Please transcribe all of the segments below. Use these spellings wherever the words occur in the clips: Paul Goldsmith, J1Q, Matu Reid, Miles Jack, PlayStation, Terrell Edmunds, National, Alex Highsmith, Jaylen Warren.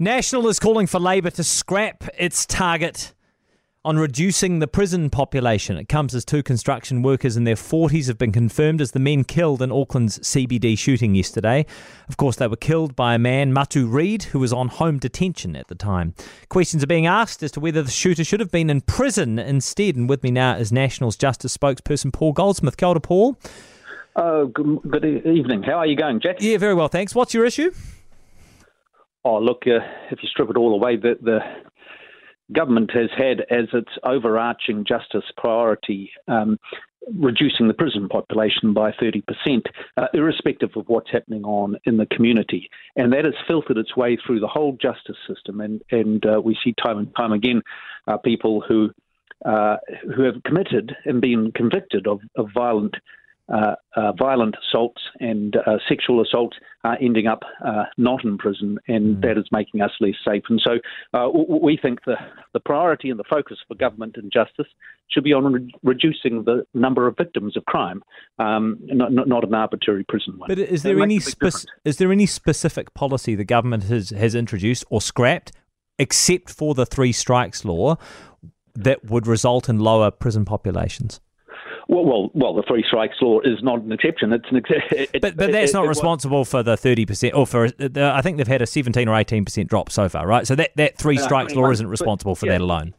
National is calling for Labour to scrap its target on reducing the prison population. It comes as two construction workers in their 40s have been confirmed as the men killed in Auckland's CBD shooting yesterday. Of course, they were killed by a man, Matu Reid, who was on home detention at the time. Questions are being asked as to whether the shooter should have been in prison instead. And with me now is National's Justice spokesperson, Paul Goldsmith. Kia ora, Paul. Oh, good evening. How are you going, Jack? Yeah, very well, thanks. What's your issue? Oh, look, if you strip it all away, the government has had as its overarching justice priority reducing the prison population by 30%, irrespective of what's happening in the community. And that has filtered its way through the whole justice system. And we see time and time again people who have committed and been convicted of violent assaults and sexual assaults are ending up not in prison, and that is making us less safe. And so we think the priority and the focus for government and justice should be on reducing the number of victims of crime, not an arbitrary prison one. But is there any specific policy the government has introduced or scrapped, except for the three strikes law, that would result in lower prison populations? Well, the three strikes law is not an exception. It's an but that's not responsible for the 30%, or for I think they've had a 17 or 18% drop so far, right? So that three strikes law isn't responsible for that alone.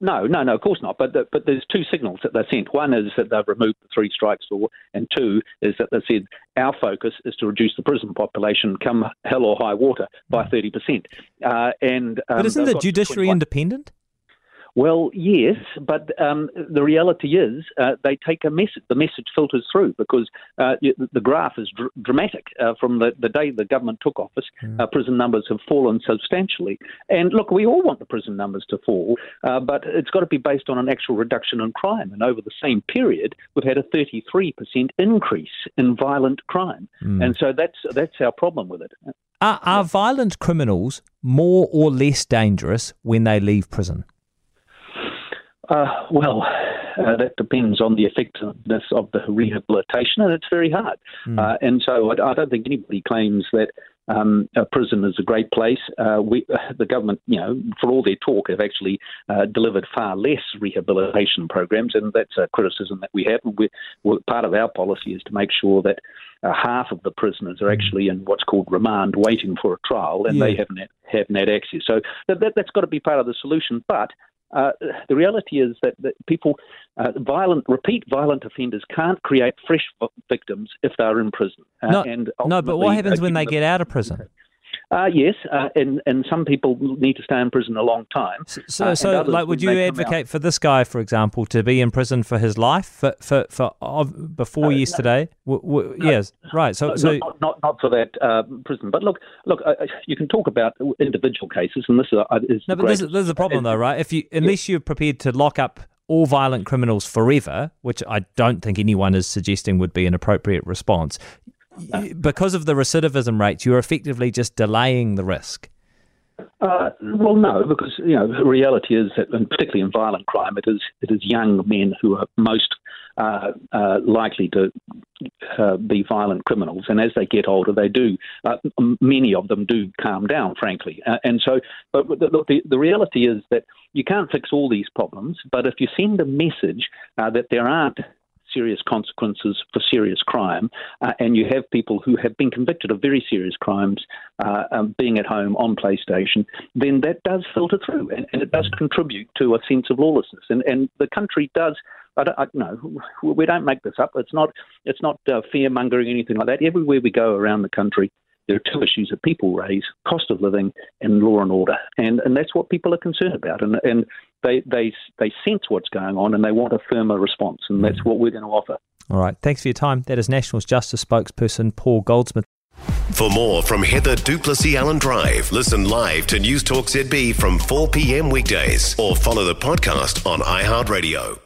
No, of course not. But there's two signals that they sent. One is that they've removed the three strikes law, and two is that they said our focus is to reduce the prison population, come hell or high water, by 30%. But isn't the judiciary independent? Well, yes, but the reality is they take a message. The message filters through because the graph is dramatic. From the day the government took office, prison numbers have fallen substantially. And look, we all want the prison numbers to fall, but it's got to be based on an actual reduction in crime. And over the same period, we've had a 33% increase in violent crime. And so that's our problem with it. Are violent criminals more or less dangerous when they leave prison? That depends on the effectiveness of the rehabilitation, and it's very hard. And so I don't think anybody claims that a prison is a great place. The government, for all their talk, have actually delivered far less rehabilitation programs, and that's a criticism that we have. Part of our policy is to make sure that half of the prisoners are actually in what's called remand, waiting for a trial, and they haven't had access. So that's got to be part of the solution, but the reality is that people, repeat violent offenders can't create fresh victims if they're in prison. But what happens when they get out of prison? And some people need to stay in prison a long time. So like, would you advocate for this guy, for example, to be in prison for his life for before yesterday? Right. So not for that prison. But look, you can talk about individual cases, and this is no. But this is the problem, though, right? Unless you're prepared to lock up all violent criminals forever, which I don't think anyone is suggesting would be an appropriate response. Because of the recidivism rates, you're effectively just delaying the risk. No, because the reality is that, and particularly in violent crime, it is young men who are most likely to be violent criminals, and as they get older, they do. Many of them do calm down, frankly, and so. But the reality is that you can't fix all these problems. But if you send a message that there aren't serious consequences for serious crime, and you have people who have been convicted of very serious crimes being at home on PlayStation, then that does filter through, and it does contribute to a sense of lawlessness. And the country does. We don't make this up. It's not fear mongering or anything like that. Everywhere we go around the country, there are two issues that people raise: cost of living and law and order, and that's what people are concerned about. And they sense what's going on, and they want a firmer response, and that's what we're going to offer. All right, thanks for your time. That is National's Justice spokesperson Paul Goldsmith. For more from Heather Duplessy-Allen Drive, listen live to News Talk ZB from 4 p.m. weekdays, or follow the podcast on iHeartRadio.